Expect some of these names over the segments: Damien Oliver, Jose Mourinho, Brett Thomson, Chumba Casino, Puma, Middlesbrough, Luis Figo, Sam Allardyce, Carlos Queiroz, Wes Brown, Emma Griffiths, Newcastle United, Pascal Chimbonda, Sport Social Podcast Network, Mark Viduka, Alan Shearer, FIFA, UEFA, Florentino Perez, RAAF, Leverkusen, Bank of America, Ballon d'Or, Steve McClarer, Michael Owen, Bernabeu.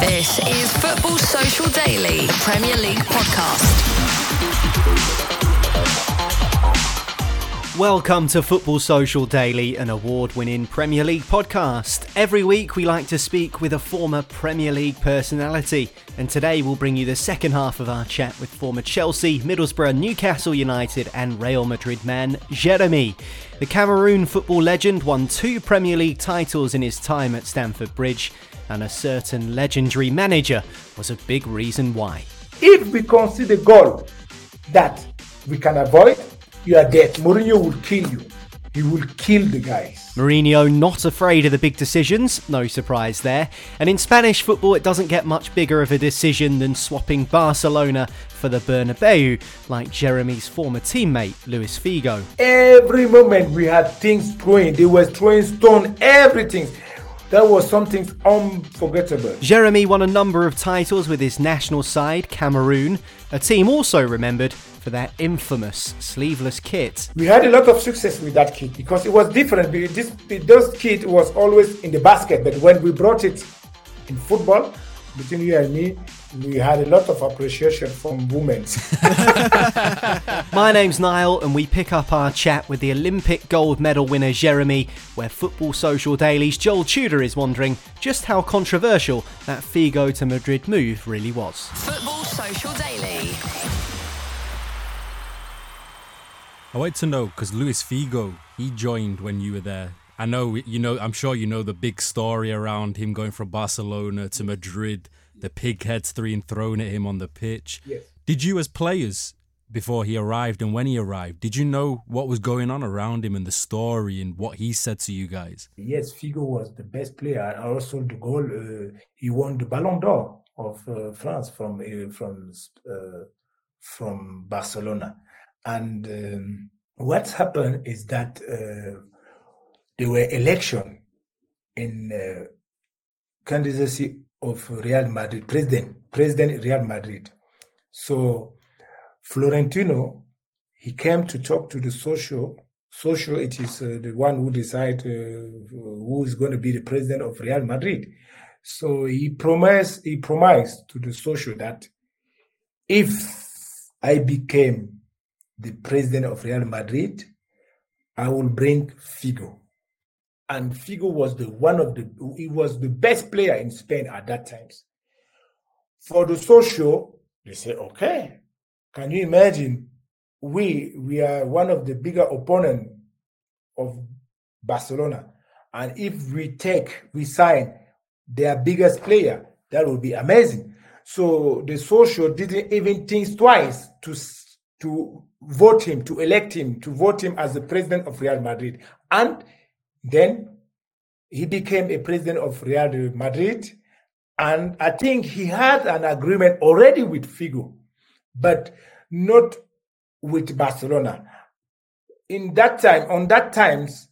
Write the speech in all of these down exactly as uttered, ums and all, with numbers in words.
This is Football Social Daily Premier League podcast. Welcome to Football Social Daily, an award-winning Premier League podcast. Every week we like to speak with a former Premier League personality, and today we'll bring you the second half of our chat with former Chelsea, Middlesbrough, Newcastle United and Real Madrid man Geremi. The Cameroon football legend won two Premier League titles in his time at Stamford Bridge, and a certain legendary manager was a big reason why. If we consider goal that we can avoid, you are dead. Mourinho will kill you. He will kill the guys. Mourinho not afraid of the big decisions, no surprise there. And in Spanish football, it doesn't get much bigger of a decision than swapping Barcelona for the Bernabeu, like Geremi's former teammate, Luis Figo. Every moment we had things going, they were throwing stone, everything. There was something unforgettable. Geremi won a number of titles with his national side, Cameroon, a team also remembered for their infamous sleeveless kit. We had a lot of success with that kit because it was different. This, this kit was always in the basket, but when we brought it in football, between you and me, we had a lot of appreciation from women. My name's Niall, and we pick up our chat with the Olympic gold medal winner Geremi, where Football Social Daily's Joel Tudor is wondering just how controversial that Figo to Madrid move really was. Football Social Daily. I want to know, because Luis Figo, he joined when you were there. I know, you know, I'm sure you know the big story around him going from Barcelona to Madrid. The pig heads being thrown at him on the pitch. Yes. Did you, as players, before he arrived and when he arrived, did you know what was going on around him and the story and what he said to you guys? Yes, Figo was the best player. And also the goal, uh, he won the Ballon d'Or of uh, France from uh, from uh, from Barcelona. And um, what's happened is that uh, there were election in uh, candidacy of Real Madrid, president, president Real Madrid. So Florentino, he came to talk to the social, social it is uh, the one who decide uh, who is going to be the president of Real Madrid. So he promised, he promised to the social that if I became the president of Real Madrid, I will bring Figo. And Figo was the one of the, he was the best player in Spain at that time. For the social, they say, okay, can you imagine? We we are one of the bigger opponents of Barcelona. And if we take, we sign their biggest player, that would be amazing. So the social didn't even think twice to to vote him, to elect him, to vote him as the president of Real Madrid. And then he became a president of Real Madrid, and I think he had an agreement already with Figo, but not with Barcelona. In that time, on that times,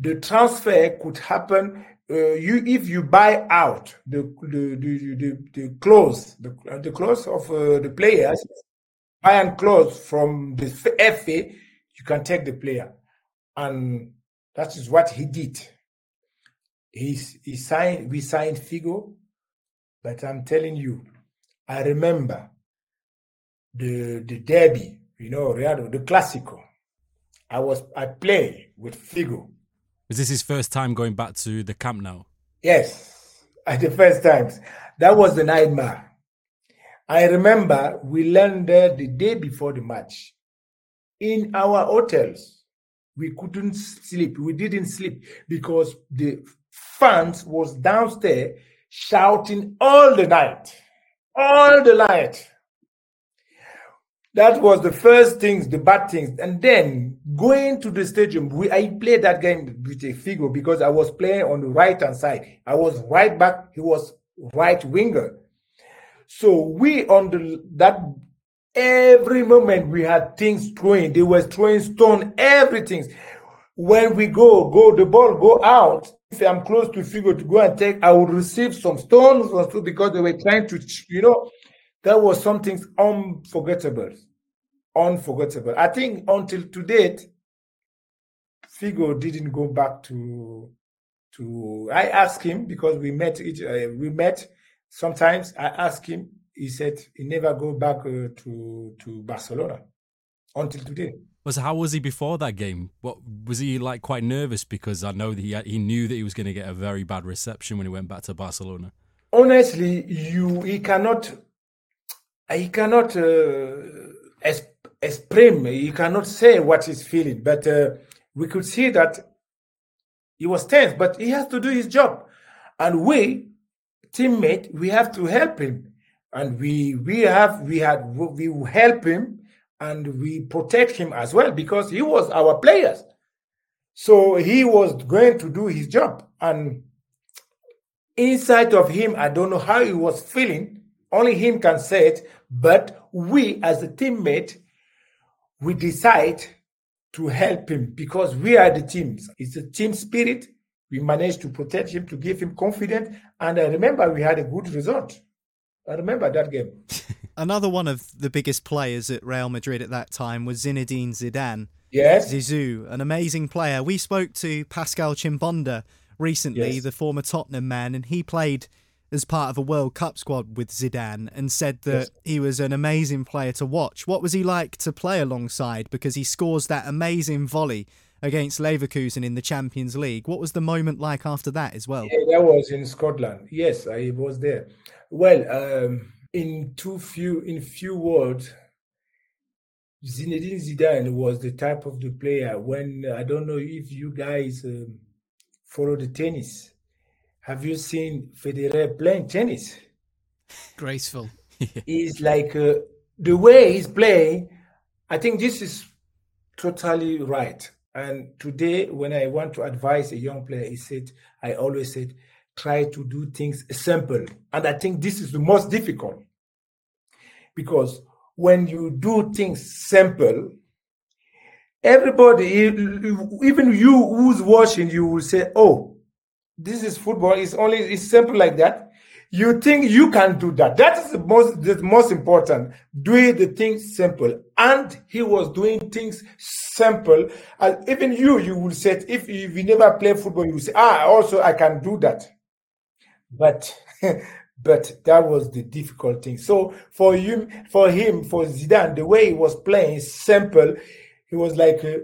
the transfer could happen uh, you if you buy out the the the, the, the clothes the, the clothes of uh, the players, buy and clothes from the F A, you can take the player, and that is what he did. He he signed we signed Figo, but I'm telling you, I remember the the derby, you know, Real, the Clásico. I was I play with Figo. Is this his first time going back to the camp now? Yes, at the first times. That was the nightmare. I remember we landed the day before the match. In our hotels, we couldn't sleep. We didn't sleep because the fans was downstairs shouting all the night. All the night. That was the first things, the bad things. And then going to the stadium, we, I played that game with a Figo because I was playing on the right-hand side. I was right back. He was right winger. So we on the that every moment we had things throwing. They were throwing stone, everything. When we go, go, the ball go out. If I'm close to Figo to go and take, I will receive some stones or two because they were trying to, you know. That was something unforgettable, unforgettable. I think until to date, Figo didn't go back to. To I asked him because we met each, uh, we met sometimes. I asked him. He said he never go back uh, to to Barcelona until today. Well, so how was he before that game? What was he like? Quite nervous because I know that he had, he knew that he was going to get a very bad reception when he went back to Barcelona. Honestly, you he cannot. He cannot uh, exp- express, he cannot say what he's feeling, but uh, we could see that he was tense, but he has to do his job. And we, teammate, we have to help him. And we we have, we had, we help him and we protect him as well because he was our players. So he was going to do his job. And inside of him, I don't know how he was feeling. Only him can say it, but we as a teammate, we decide to help him because we are the teams. It's a team spirit. We managed to protect him, to give him confidence. And I remember we had a good result. I remember that game. Another one of the biggest players at Real Madrid at that time was Zinedine Zidane. Yes. Zizou, an amazing player. We spoke to Pascal Chimbonda recently, yes. The former Tottenham man, and he played as part of a World Cup squad with Zidane and said that yes. He was an amazing player to watch. What was he like to play alongside? Because he scores that amazing volley against Leverkusen in the Champions League. What was the moment like after that as well? Yeah, that was in Scotland. Yes, I was there. Well, um, in too few, in few words, Zinedine Zidane was the type of the player when, I don't know if you guys um, follow the tennis. Have you seen Federer playing tennis? Graceful. He's like, uh, the way he's playing, I think this is totally right. And today, when I want to advise a young player, he said, I always said, try to do things simple. And I think this is the most difficult. Because when you do things simple, everybody, even you who's watching, you will say, oh, this is football. It's only it's simple like that. You think you can do that. That is the most the most important. Doing the things simple. And he was doing things simple. And even you, you will say, if you, if you never play football, you will say, ah, also I can do that. But but that was the difficult thing. So for you, for him, for Zidane, the way he was playing, simple, he was like a,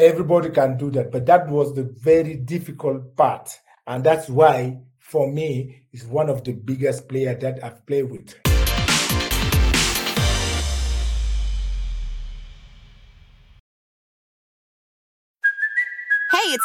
everybody can do that, but that was the very difficult part. And that's why, for me, he's one of the biggest players that I've played with. Hey, it's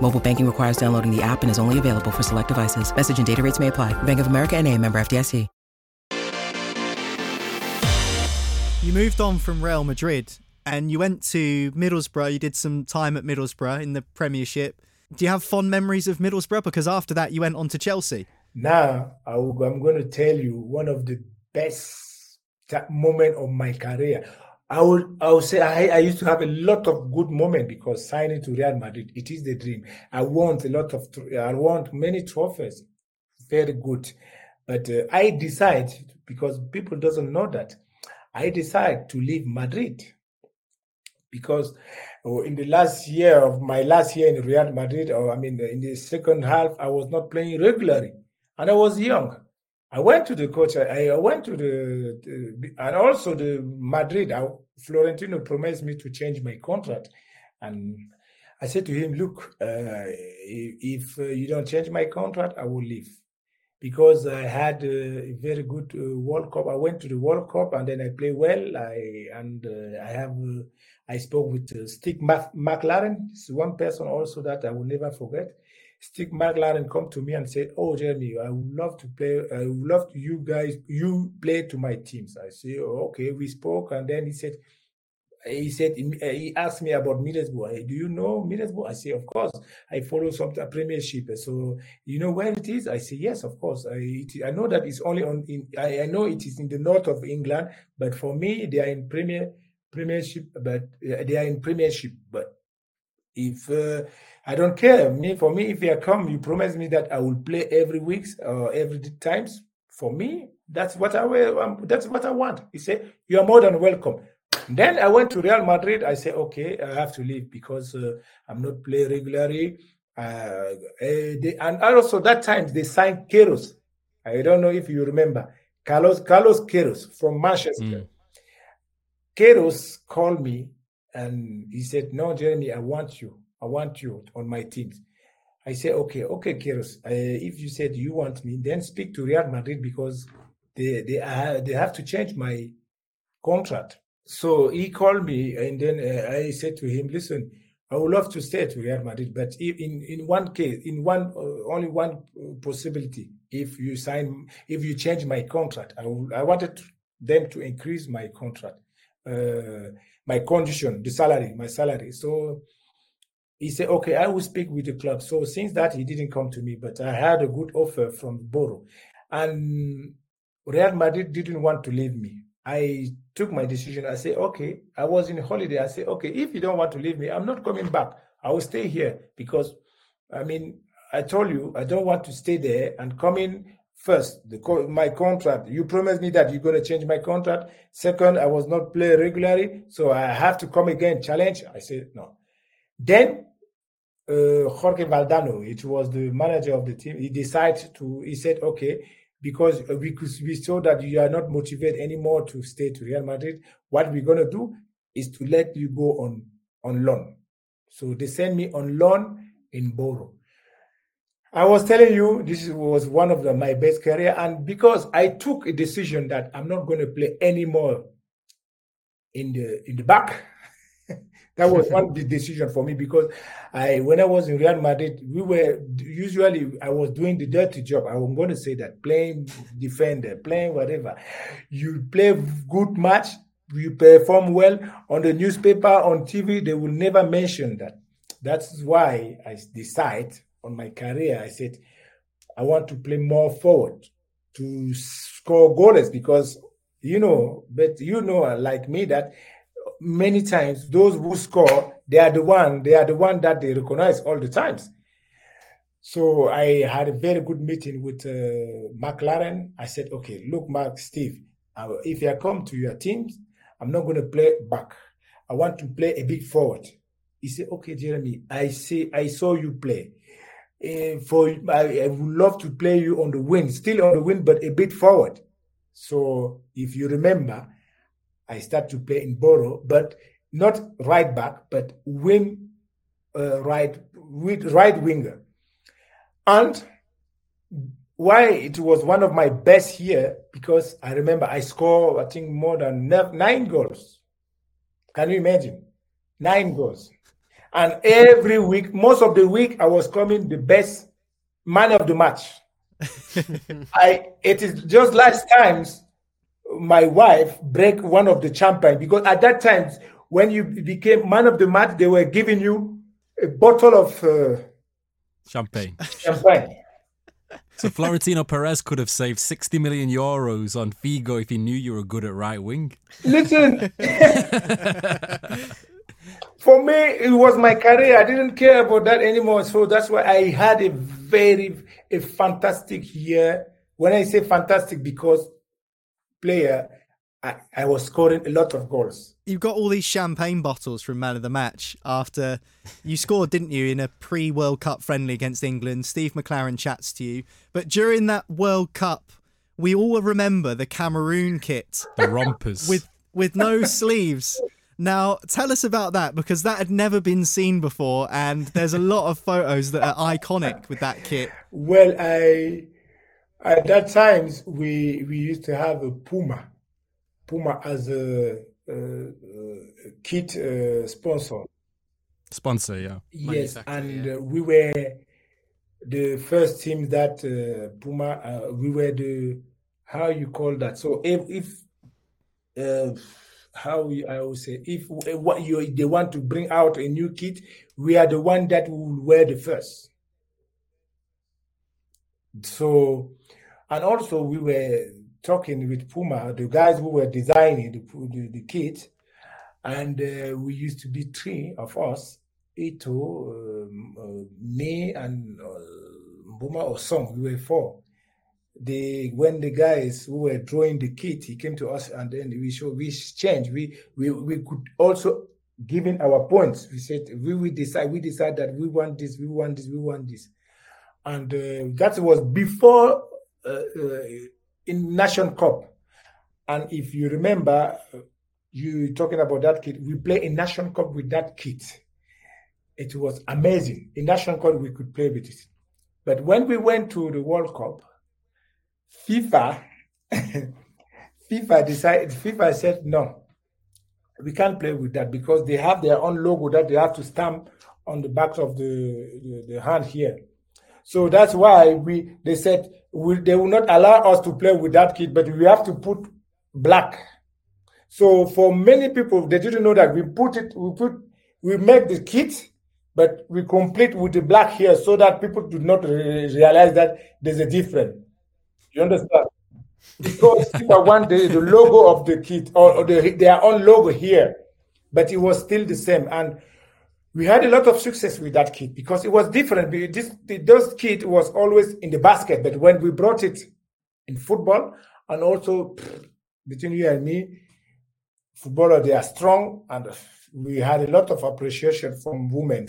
Mobile banking requires downloading the app and is only available for select devices. Message and data rates may apply. Bank of America N A, member F D I C. You moved on from Real Madrid and you went to Middlesbrough. You did some time at Middlesbrough in the Premiership. Do you have fond memories of Middlesbrough? Because after that, you went on to Chelsea. Now, I'm going to tell you one of the best moments of my career. I would, I would say I, I used to have a lot of good moments because signing to Real Madrid, it is the dream. I want a lot of, I want many trophies, very good. But uh, I decide, because people doesn't know that, I decide to leave Madrid because oh, in the last year of my last year in Real Madrid, or I mean in the second half, I was not playing regularly and I was young. I went to the coach, I, I went to the, the, and also the Madrid, I, Florentino promised me to change my contract. And I said to him, look, uh, if uh, you don't change my contract, I will leave. Because I had a very good uh, World Cup. I went to the World Cup and then I played well. I and uh, I have, uh, I spoke with uh, Steve McClarer. It's one person also that I will never forget. Steve McClarer come to me and said, "Oh, Jeremy, I would love to play. I would love to you guys. You play to my teams." I say, oh, "Okay." We spoke, and then he said, "He said he asked me about Middlesbrough. Do you know Middlesbrough?" I say, "Of course. I follow some Premiership. So you know where it is?" I say, "Yes, of course. I it, I know that it's only on. In, I, I know it is in the north of England, but for me, they are in Premier Premiership. But uh, they are in Premiership, but." If uh, I don't care, me for me, if you come, you promise me that I will play every week or uh, every times. For me, that's what I will. Um, that's what I want. He said, "You are more than welcome." Then I went to Real Madrid. I said, "Okay, I have to leave because uh, I'm not playing regularly." Uh, they, and also that time they signed Queiroz. I don't know if you remember Carlos Carlos Queiroz from Manchester. Mm. Queiroz called me. And he said, "No, Jeremy, I want you. I want you on my teams." I said, okay, okay, Queiroz, uh, if you said you want me, then speak to Real Madrid because they they, uh, they have to change my contract. So he called me and then uh, I said to him, "Listen, I would love to stay to Real Madrid, but in, in one case, in one uh, only one possibility, if you sign, if you change my contract, I, will, I wanted them to increase my contract. Uh, my condition, the salary, my salary." So he said, "Okay, I will speak with the club." So since that, he didn't come to me, but I had a good offer from Borough. And Real Madrid didn't want to leave me. I took my decision. I said, okay, I was in holiday. I said, okay, if you don't want to leave me, I'm not coming back. I will stay here because, I mean, I told you, I don't want to stay there and come in. First, the co- my contract. You promised me that you're going to change my contract. Second, I was not playing regularly, so I have to come again, challenge. I said no. Then, uh, Jorge Valdano, it was the manager of the team, he decided to, he said, okay, because we, could, we saw that you are not motivated anymore to stay to Real Madrid. What we're going to do is to let you go on, on loan. So they sent me on loan in Borough. I was telling you, this was one of the, my best career. And because I took a decision that I'm not going to play anymore in the in the back, that was one big decision for me, because I, when I was in Real Madrid, we were usually, I was doing the dirty job. I'm going to say that, playing defender, playing whatever. You play good match, you perform well on the newspaper, on T V, they will never mention that. That's why I decide on my career, I said, I want to play more forward to score goals, because, you know, but you know, like me, that many times those who score, they are the one, they are the one that they recognize all the times. So I had a very good meeting with uh, McLaren. I said, okay, look, Mark, Steve, if I come to your teams, I'm not going to play back. I want to play a bit forward. He said, okay, Geremi, I see, I saw you play. Uh, for I, I would love to play you on the wing, still on the wing, but a bit forward. So if you remember, I start to play in Boro, but not right back, but wing, uh, right, right winger. And why it was one of my best here, because I remember I scored, I think, more than nine goals. Can you imagine? Nine goals. And every week, most of the week, I was coming the best man of the match. I It is just last times my wife break one of the champagne, because at that time, when you became man of the match, they were giving you a bottle of uh, champagne. Champagne. So Florentino Perez could have saved sixty million euros on Figo if he knew you were good at right wing. Listen. For me, it was my career. I didn't care about that anymore. So that's why I had a very a fantastic year. When I say fantastic, because player, I, I was scoring a lot of goals. You got all these champagne bottles from Man of the Match after you scored, didn't you, in a pre-World Cup friendly against England. Steve McClarer chats to you. But during that World Cup, we all remember the Cameroon kit. The rompers. With, with no sleeves. Now, tell us about that, because that had never been seen before, and there's a lot of photos that are iconic with that kit. Well, I at that times we we used to have a Puma, Puma as a, a, a kit uh, sponsor. Sponsor, yeah. Yes, and yeah. Uh, we were the first team that uh, Puma. Uh, we were the how you call that. So if if. Uh, How I would say, if what you they want to bring out a new kit, we are the one that will wear the first. So, and also we were talking with Puma, the guys who were designing the the, the kit, and uh, we used to be three of us: Ito, um, uh, me, and uh, Mbuma or Song. We were four. The when the guys who were drawing the kit, he came to us, and then we show we changed. We we we could also give in our points. We said we we decide we decide that we want this, we want this, we want this, and uh, that was before uh, uh, in Nation Cup. And if you remember, you talking about that kit, we play in Nation Cup with that kit. It was amazing. In Nation Cup we could play with it, but when we went to the World Cup, FIFA, FIFA decided. FIFA said no, we can't play with that, because they have their own logo that they have to stamp on the back of the the, the hand here. So that's why we they said we, they will not allow us to play with that kit, but we have to put black. So for many people, they didn't know that we put it. We put we make the kit, but we complete with the black here, so that people do not re- realize that there's a difference. You understand? Because people want the, the logo of the kit, or, or the, their own logo here, but it was still the same. And we had a lot of success with that kit, because it was different. This, this kit was always in the basket, but when we brought it in football, and also between you and me, footballers, they are strong, and we had a lot of appreciation from women.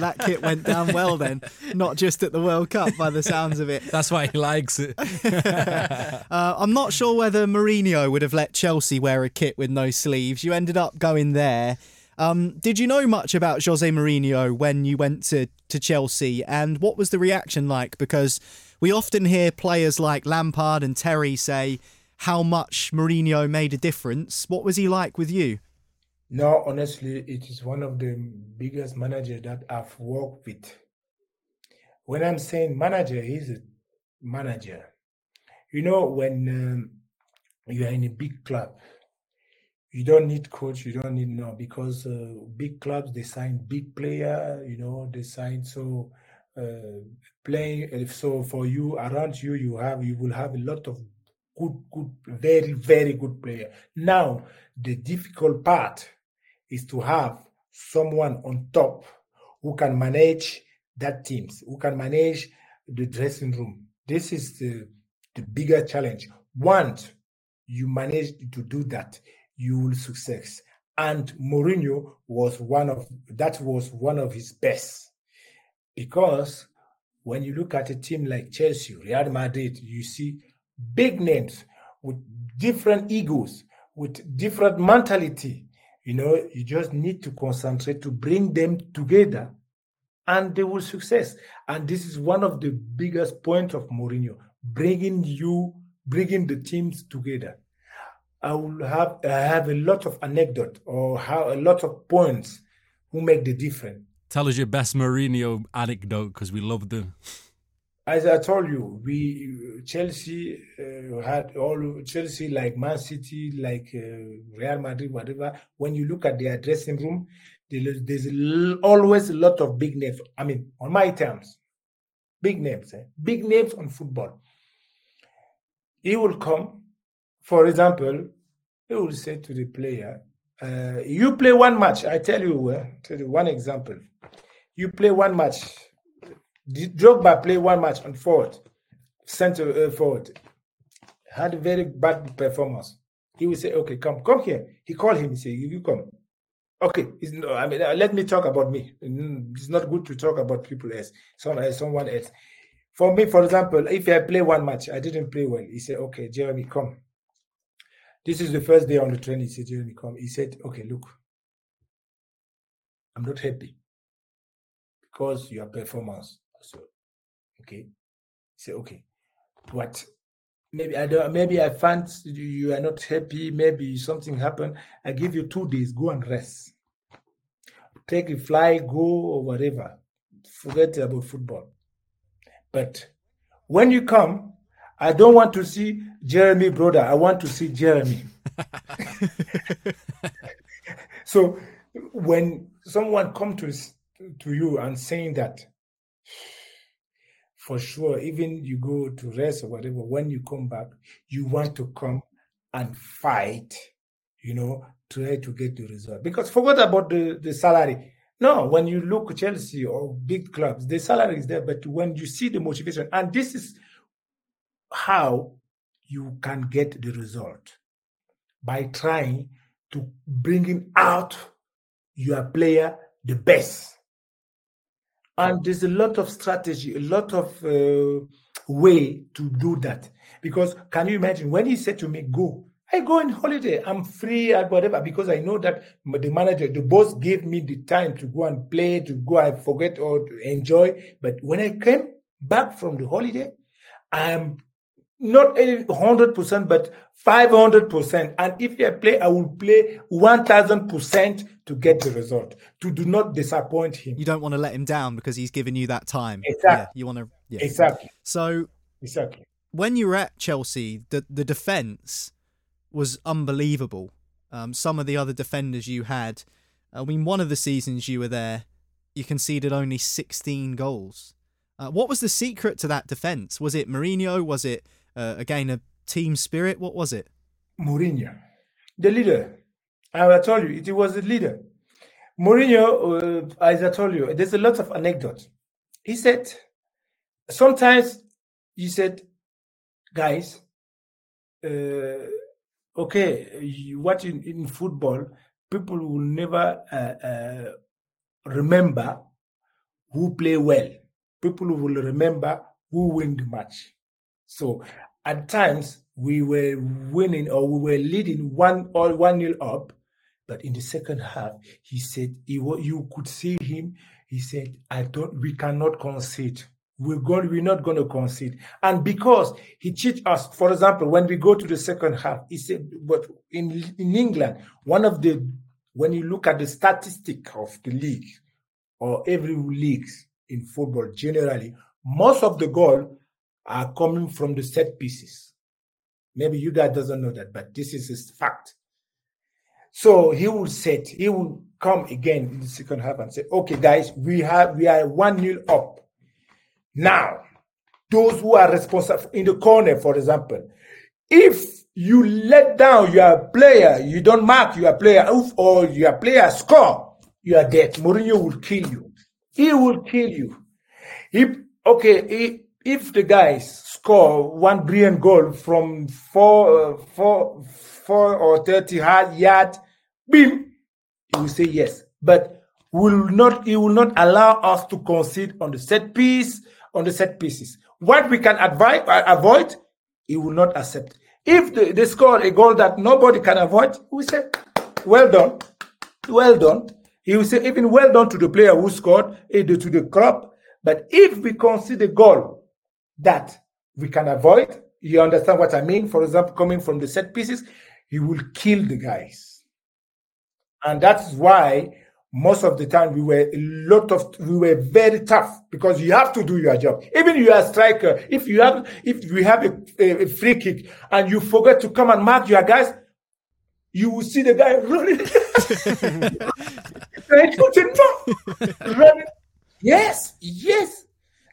That kit went down well then, not just at the World Cup by the sounds of it. That's why he likes it. uh, I'm not sure whether Mourinho would have let Chelsea wear a kit with no sleeves. You ended up going there. Um, did you know much about Jose Mourinho when you went to, to Chelsea, and what was the reaction like? Because we often hear players like Lampard and Terry say how much Mourinho made a difference. What was he like with you? No, honestly, it is one of the biggest managers that I've worked with. When I'm saying manager, he's a manager. You know, when um, you are in a big club, you don't need coach, you don't need no, because uh, big clubs, they sign big player, you know, they sign so uh, playing. So for you, around you, you have you will have a lot of good, good, very, very good player. Now, the difficult part is to have someone on top who can manage that teams, who can manage the dressing room. This is the, the bigger challenge. Once you manage to do that, you will success. And Mourinho was one of, that was one of his best. Because when you look at a team like Chelsea, Real Madrid, you see big names with different egos, with different mentality. You know, you just need to concentrate to bring them together and they will success. And this is one of the biggest points of Mourinho, bringing you, bringing the teams together. I will have I have a lot of anecdote or how a lot of points who make the difference. Tell us your best Mourinho anecdote, because we love them. As I told you, we Chelsea uh, had all Chelsea like Man City, like uh, Real Madrid, whatever. When you look at their dressing room, there's always a lot of big names. I mean, on my terms, big names, eh? Big names on football. He will come. For example, he will say to the player, uh, you play one match. I tell you, uh, tell you one example. You play one match. Drogba play one match on forward, center uh, forward. Had a very bad performance. He will say, okay, come, come here. He called him. He said, you come. Okay, it's, no, I mean, uh, let me talk about me. It's not good to talk about people else, some, uh, someone else. For me, for example, if I play one match, I didn't play well. He said, okay, Jeremy, come. This is the first day on the train. He said, Geremi, come. He said, okay, look, I'm not happy because your performance. So, okay. He said, okay, what? Maybe I don't, maybe I find you are not happy. Maybe something happened. I give you two days. Go and rest. Take a flight, go or whatever. Forget about football. But when you come, I don't want to see Geremi, brother. I want to see Geremi. So when someone comes to, to you and saying that, for sure, even you go to rest or whatever, when you come back, you want to come and fight, you know, try to get the result. Because forget about the, the salary. No, when you look at Chelsea or big clubs, the salary is there. But when you see the motivation, and this is how you can get the result by trying to bring out your player the best. And there's a lot of strategy, a lot of uh, way to do that. Because can you imagine when he said to me, go, I go on holiday, I'm free or whatever, because I know that the manager, the boss gave me the time to go and play, to go and forget or to enjoy. But when I came back from the holiday, I'm not one hundred percent, but five hundred percent. And if I play, I will play one thousand percent to get the result, to do not disappoint him. You don't want to let him down because he's given you that time. Exactly. Yeah, you want to, yeah. Exactly. So exactly. When you were at Chelsea, the, the defence was unbelievable. Um, some of the other defenders you had, I mean, one of the seasons you were there, you conceded only sixteen goals. Uh, what was the secret to that defence? Was it Mourinho? Was it, uh, again, a team spirit? What was it? Mourinho, the leader. I told you, it was the leader. Mourinho, uh, as I told you, there's a lot of anecdotes. He said, sometimes he said, guys, uh, okay, what in, in football, people will never uh, uh, remember who play well. People will remember who win the match. So at times we were winning or we were leading one or one nil up. But in the second half, he said, he, you could see him, he said, I don't, we cannot concede. We're going, we're not going to concede. And because he cheated us, for example, when we go to the second half, he said, but in, in England, one of the, when you look at the statistic of the league, or every league in football generally, most of the goals are coming from the set pieces. Maybe you guys doesn't know that, but this is a fact. So he will set, he will come again in the second half and say, okay, guys, we have we are one nil up. Now, those who are responsible in the corner, for example, if you let down your player, you don't mark your player, or your player score, you are dead. Mourinho will kill you. He will kill you. If, okay, if, if the guys score one brilliant goal from four, uh, four, four or thirty hard yard, boom, he will say yes. But will not, he will not allow us to concede on the set piece, on the set pieces. What we can advise, uh, avoid, he will not accept. If the, they score a goal that nobody can avoid, we say, well done, well done. He will say, even well done to the player who scored, to the club. But if we concede a goal that we can avoid, you understand what I mean? For example, coming from the set pieces, he will kill the guys. And that's why most of the time we were a lot of, we were very tough, because you have to do your job. Even you are a striker, if you have, if we have a, a, a free kick and you forget to come and mark your guys, you will see the guy running. running. Yes, yes.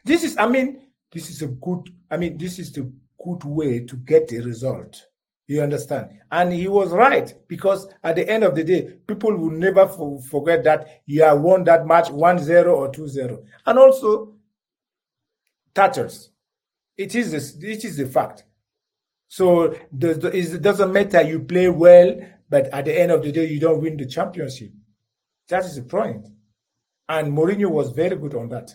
This is, I mean, this is a good, I mean, this is the good way to get a result. You understand? And he was right, because at the end of the day, people will never f- forget that you have won that match one nil or two nil. And also, Tatars. It is a, it is a fact. So the, the, it doesn't matter you play well, but at the end of the day, you don't win the championship. That is the point. And Mourinho was very good on that.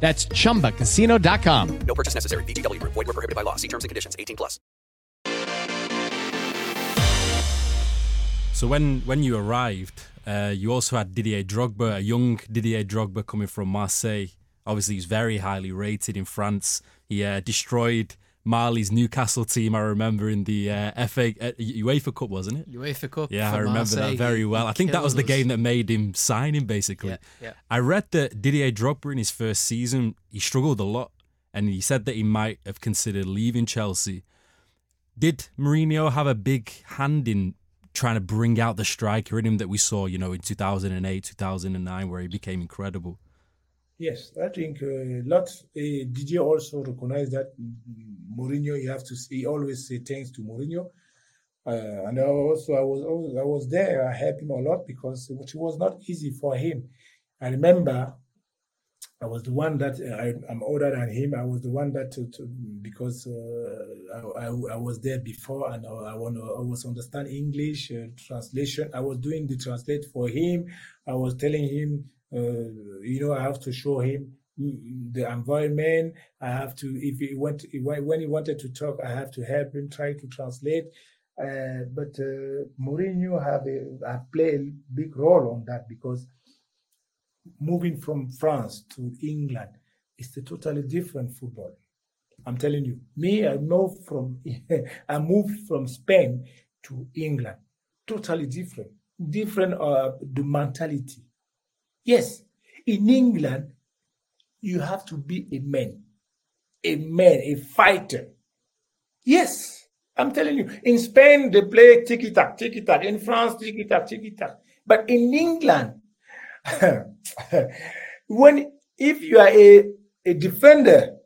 That's chumba casino dot com. No purchase necessary. V G W Group. Void where prohibited by law. See terms and conditions. eighteen plus. So when, when you arrived, uh, you also had Didier Drogba, a young Didier Drogba coming from Marseille. Obviously, he's very highly rated in France. He uh, destroyed Marley's Newcastle team, I remember, in the uh, F A uh, UEFA Cup, wasn't it? UEFA Cup. Yeah, I remember Marseille. That very well. He I think that was us. The game that made him sign him, basically. Yeah, yeah. I read that Didier Drogba in his first season, he struggled a lot, and he said that he might have considered leaving Chelsea. Did Mourinho have a big hand in trying to bring out the striker in him that we saw, you know, in two thousand eight, two thousand nine, where he became incredible? Yes, I think a lot. Uh, Didier also recognized that Mourinho. You have to he always say thanks to Mourinho, uh, and I also I was I was there. I helped him a lot because it was not easy for him. I remember I was the one that I, I'm older than him. I was the one that to, to, because uh, I, I I was there before, and I, I want to always understand English uh, translation. I was doing the translate for him. I was telling him. Uh, you know, I have to show him the environment. I have to, if he went, when he wanted to talk, I have to help him try to translate. Uh, but uh, Mourinho have a, have played a big role on that because moving from France to England is a totally different football. I'm telling you, me, I moved from, I moved from Spain to England, totally different, different uh, the mentality. Yes, in England, you have to be a man, a man, a fighter. Yes, I'm telling you. In Spain, they play tiki-tac, tiki-tac. In France, tiki-tac, tiki-tac. But in England, when if you are a, a defender,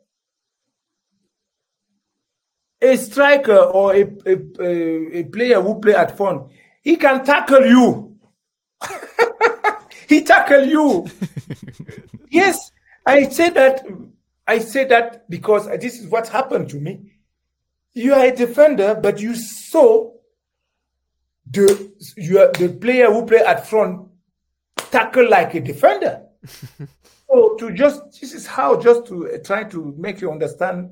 a striker or a, a, a player who play at front, he can tackle you. He tackle you. Yes, I say that. I say that because this is what happened to me. You are a defender, but you saw the you are the player who play at front tackle like a defender. So to just this is how just to uh, try to make you understand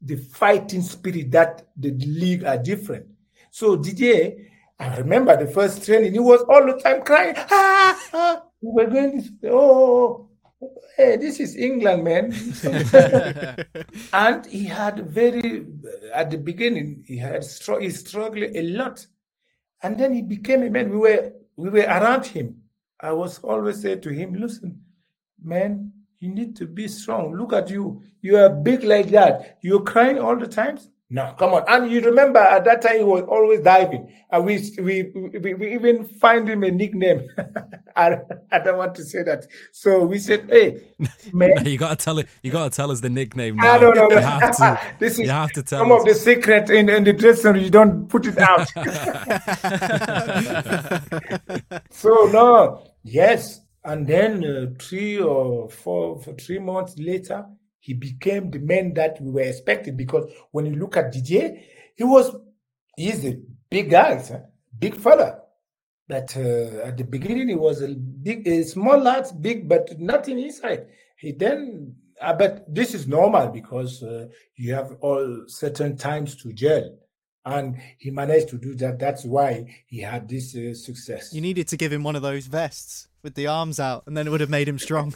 the fighting spirit that the league are different. So Didier. I remember the first training, he was all the time crying. Ah, ah. We were going to say, oh, hey, this is England, man. And he had very, at the beginning, he had str- he struggled a lot. And then he became a man. We were we were around him. I was always saying to him, listen, man, you need to be strong. Look at you. You are big like that. You're crying all the time. No, come on. And you remember at that time he was always diving. And we we we, we even find him a nickname. I, I don't want to say that. So we said, hey, man. you gotta tell it you gotta tell us the nickname now. I don't know. You have to, this is you have to tell some us. Of the secret in, in the dressing room, you don't put it out. So no, yes. And then uh, three or four for three months later. He became the man that we were expecting because when you look at Didier, he was, he's a big guy, huh? Big fella. But uh, at the beginning, he was a big, a small lad, big, but nothing inside. He then, uh, but this is normal because uh, you have all certain times to gel. And he managed to do that. That's why he had this uh, success. You needed to give him one of those vests with the arms out, and then it would have made him strong.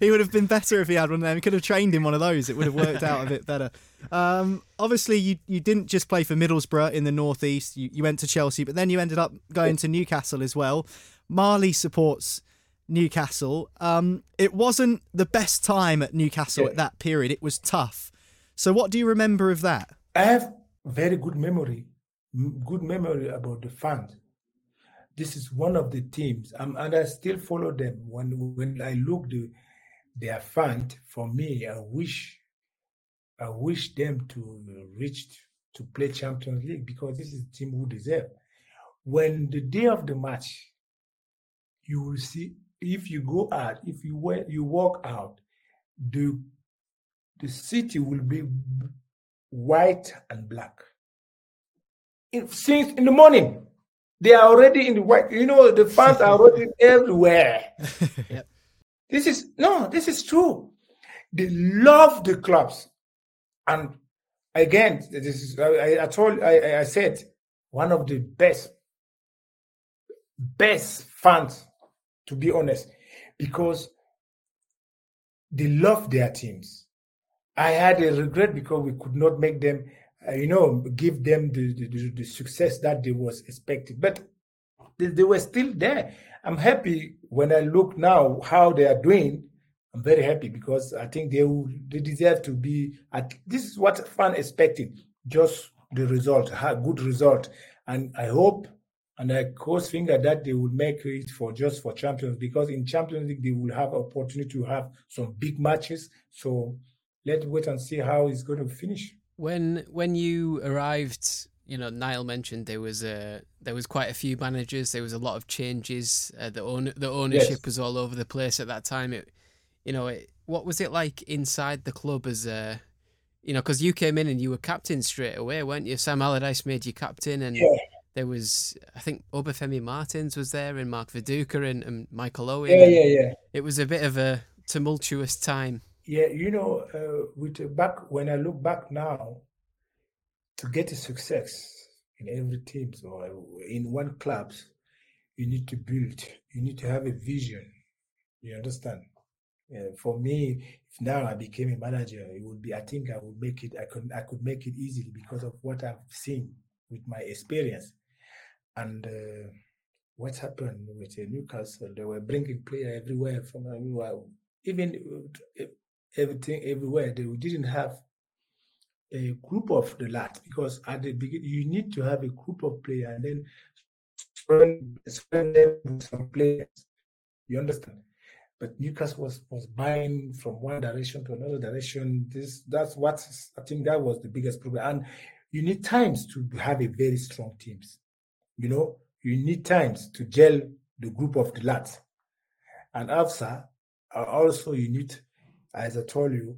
He would have been better if he had one of them. He could have trained in one of those. It would have worked out a bit better. Um, obviously, you, you didn't just play for Middlesbrough in the northeast. You, you went to Chelsea, but then you ended up going to Newcastle as well. Marley supports Newcastle. Um, it wasn't the best time at Newcastle yeah. at that period. It was tough. So what do you remember of that? I have very good memory, good memory about the fans. This is one of the teams, um, and I still follow them. When when I look the their fan, for me, I wish, I wish them to reach to play Champions League because this is a team who deserve. When the day of the match, you will see if you go out, if you went, you walk out, the the city will be white and black. If, since in the morning. They are already in the white. You know, the fans are already everywhere. Yep. This is, no, this is true. They love the clubs. And again, this is, I, I told, I, I said, one of the best, best fans, to be honest, because they love their teams. I had a regret because we could not make them Uh, you know, give them the, the, the success that they was expected. But they, they were still there. I'm happy when I look now how they are doing. I'm very happy because I think they will, they deserve to be. At, this is what fans expected, just the result, a good result. And I hope and I cross finger that they will make it for just for Champions, because in Champions League they will have opportunity to have some big matches. So let's wait and see how it's going to finish. When when you arrived, you know, Niall mentioned there was a there was quite a few managers. There was a lot of changes. Uh, the own the ownership yes. was all over the place at that time. It, you know, it, what was it like inside the club as a, you know, because you came in and you were captain straight away, weren't you? Sam Allardyce made you captain, and yeah. there was, I think, Obafemi Martins was there, and Mark Viduka and, and Michael Owen. Yeah, yeah, yeah. It was a bit of a tumultuous time. Yeah, you know, uh, with back when I look back now, to get a success in every team or in one club, you need to build. You need to have a vision. You understand? Uh, for me, if now I became a manager, it would be. I think I would make it. I could. I could make it easily because of what I've seen with my experience. And uh, what happened with uh, Newcastle? They were bringing players everywhere from everywhere, even uh, everything everywhere. They didn't have a group of the lot, because at the beginning you need to have a group of players and then surround them with some players. You understand? But Newcastle was, was buying from one direction to another direction. This that's what I think that was the biggest problem. And you need times to have a very strong teams. You know, you need times to gel the group of the lads. And after, also you need, as I told you,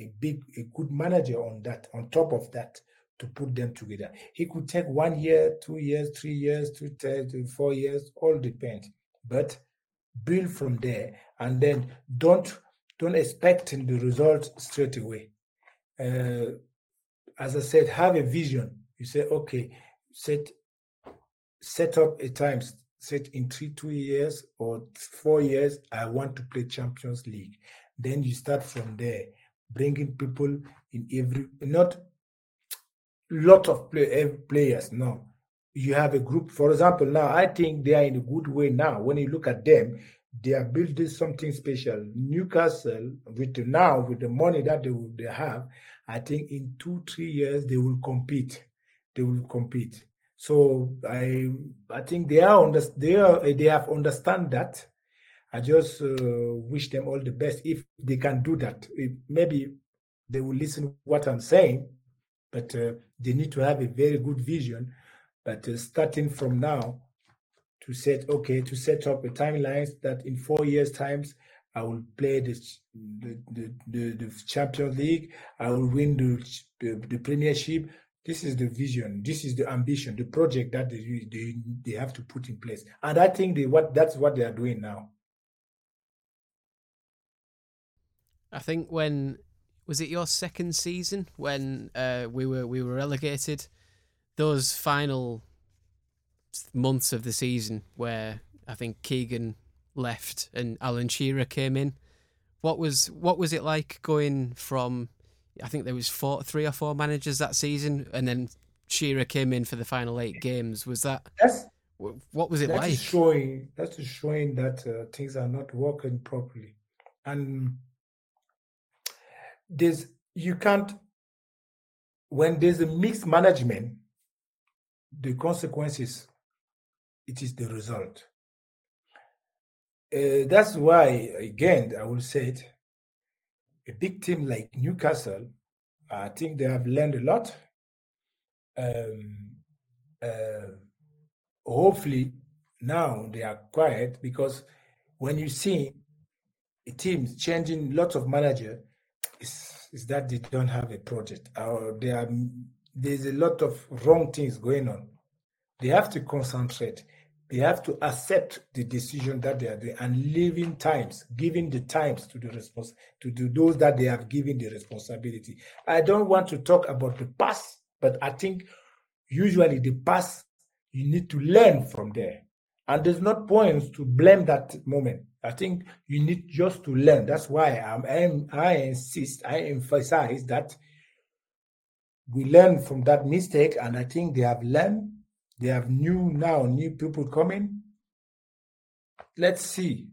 a big, a good manager on that, on top of that, to put them together. He could take one year, two years, three years, two, three, four years, all depends. But build from there, and then don't don't expect the result straight away. Uh, as I said, have a vision. You say, okay, set set up a time. Set in three, two years or four years, I want to play Champions League. Then you start from there, bringing people in every, not lot of play, players, no. You have a group, for example, now I think they are in a good way now. When you look at them, they are building something special. Newcastle, with the, now, with the money that they, will, they have, I think in two, three years, they will compete. They will compete. So I I think they are, under, they, are they have understand that. I just uh, wish them all the best if they can do that. If maybe they will listen to what I'm saying, but uh, they need to have a very good vision. But uh, starting from now, to set okay, to set up a timeline that in four years' times I will play the the the, the, the Champions League, I will win the, the the Premiership. This is the vision. This is the ambition, the project that they they, they have to put in place. And I think they what that's what they are doing now. I think when, was it your second season when uh, we were we were relegated? Those final months of the season where I think Keegan left and Alan Shearer came in. What was what was it like going from, I think there was four, three or four managers that season, and then Shearer came in for the final eight games. Was that that's, what was it that's like? That's showing that's showing that uh, things are not working properly, and. There's you can't when there's a mixed management, the consequences it is the result. Uh, that's why again I will say it. A big team like Newcastle, I think they have learned a lot. Um, uh, hopefully now they are quiet, because when you see a team changing lots of managers, Is, is that they don't have a project, or they are, there's a lot of wrong things going on. They have to concentrate. They have to accept the decision that they are doing and leaving times, giving the times to the response to do those that they have given the responsibility. I don't want to talk about the past, but I think usually the past you need to learn from there, and there's not points to blame that moment. I think you need just to learn. That's why I'm, I'm, I insist, I emphasize that we learn from that mistake, and I think they have learned. They have new now, new people coming. Let's see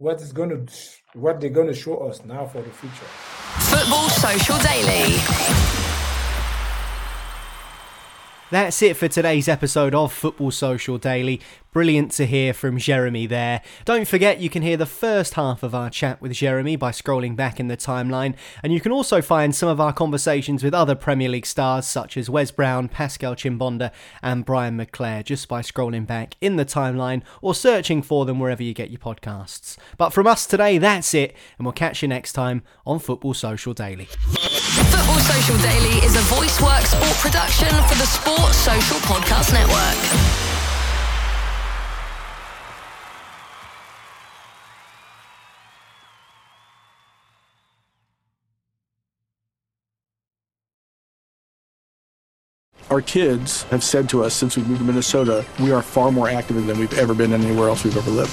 what is going to what they're going to show us now for the future. Football Social Daily. That's it for today's episode of Football Social Daily. Brilliant to hear from Geremi there. Don't forget you can hear the first half of our chat with Geremi by scrolling back in the timeline, and you can also find some of our conversations with other Premier League stars such as Wes Brown, Pascal Chimbonda and Brian McClare just by scrolling back in the timeline or searching for them wherever you get your podcasts. But from us today, that's it, and we'll catch you next time on Football Social Daily. Football Social Daily is a VoiceWorks sport production for the Sport Social Podcast Network. Our kids have said to us since we moved to Minnesota, we are far more active than we've ever been anywhere else we've ever lived.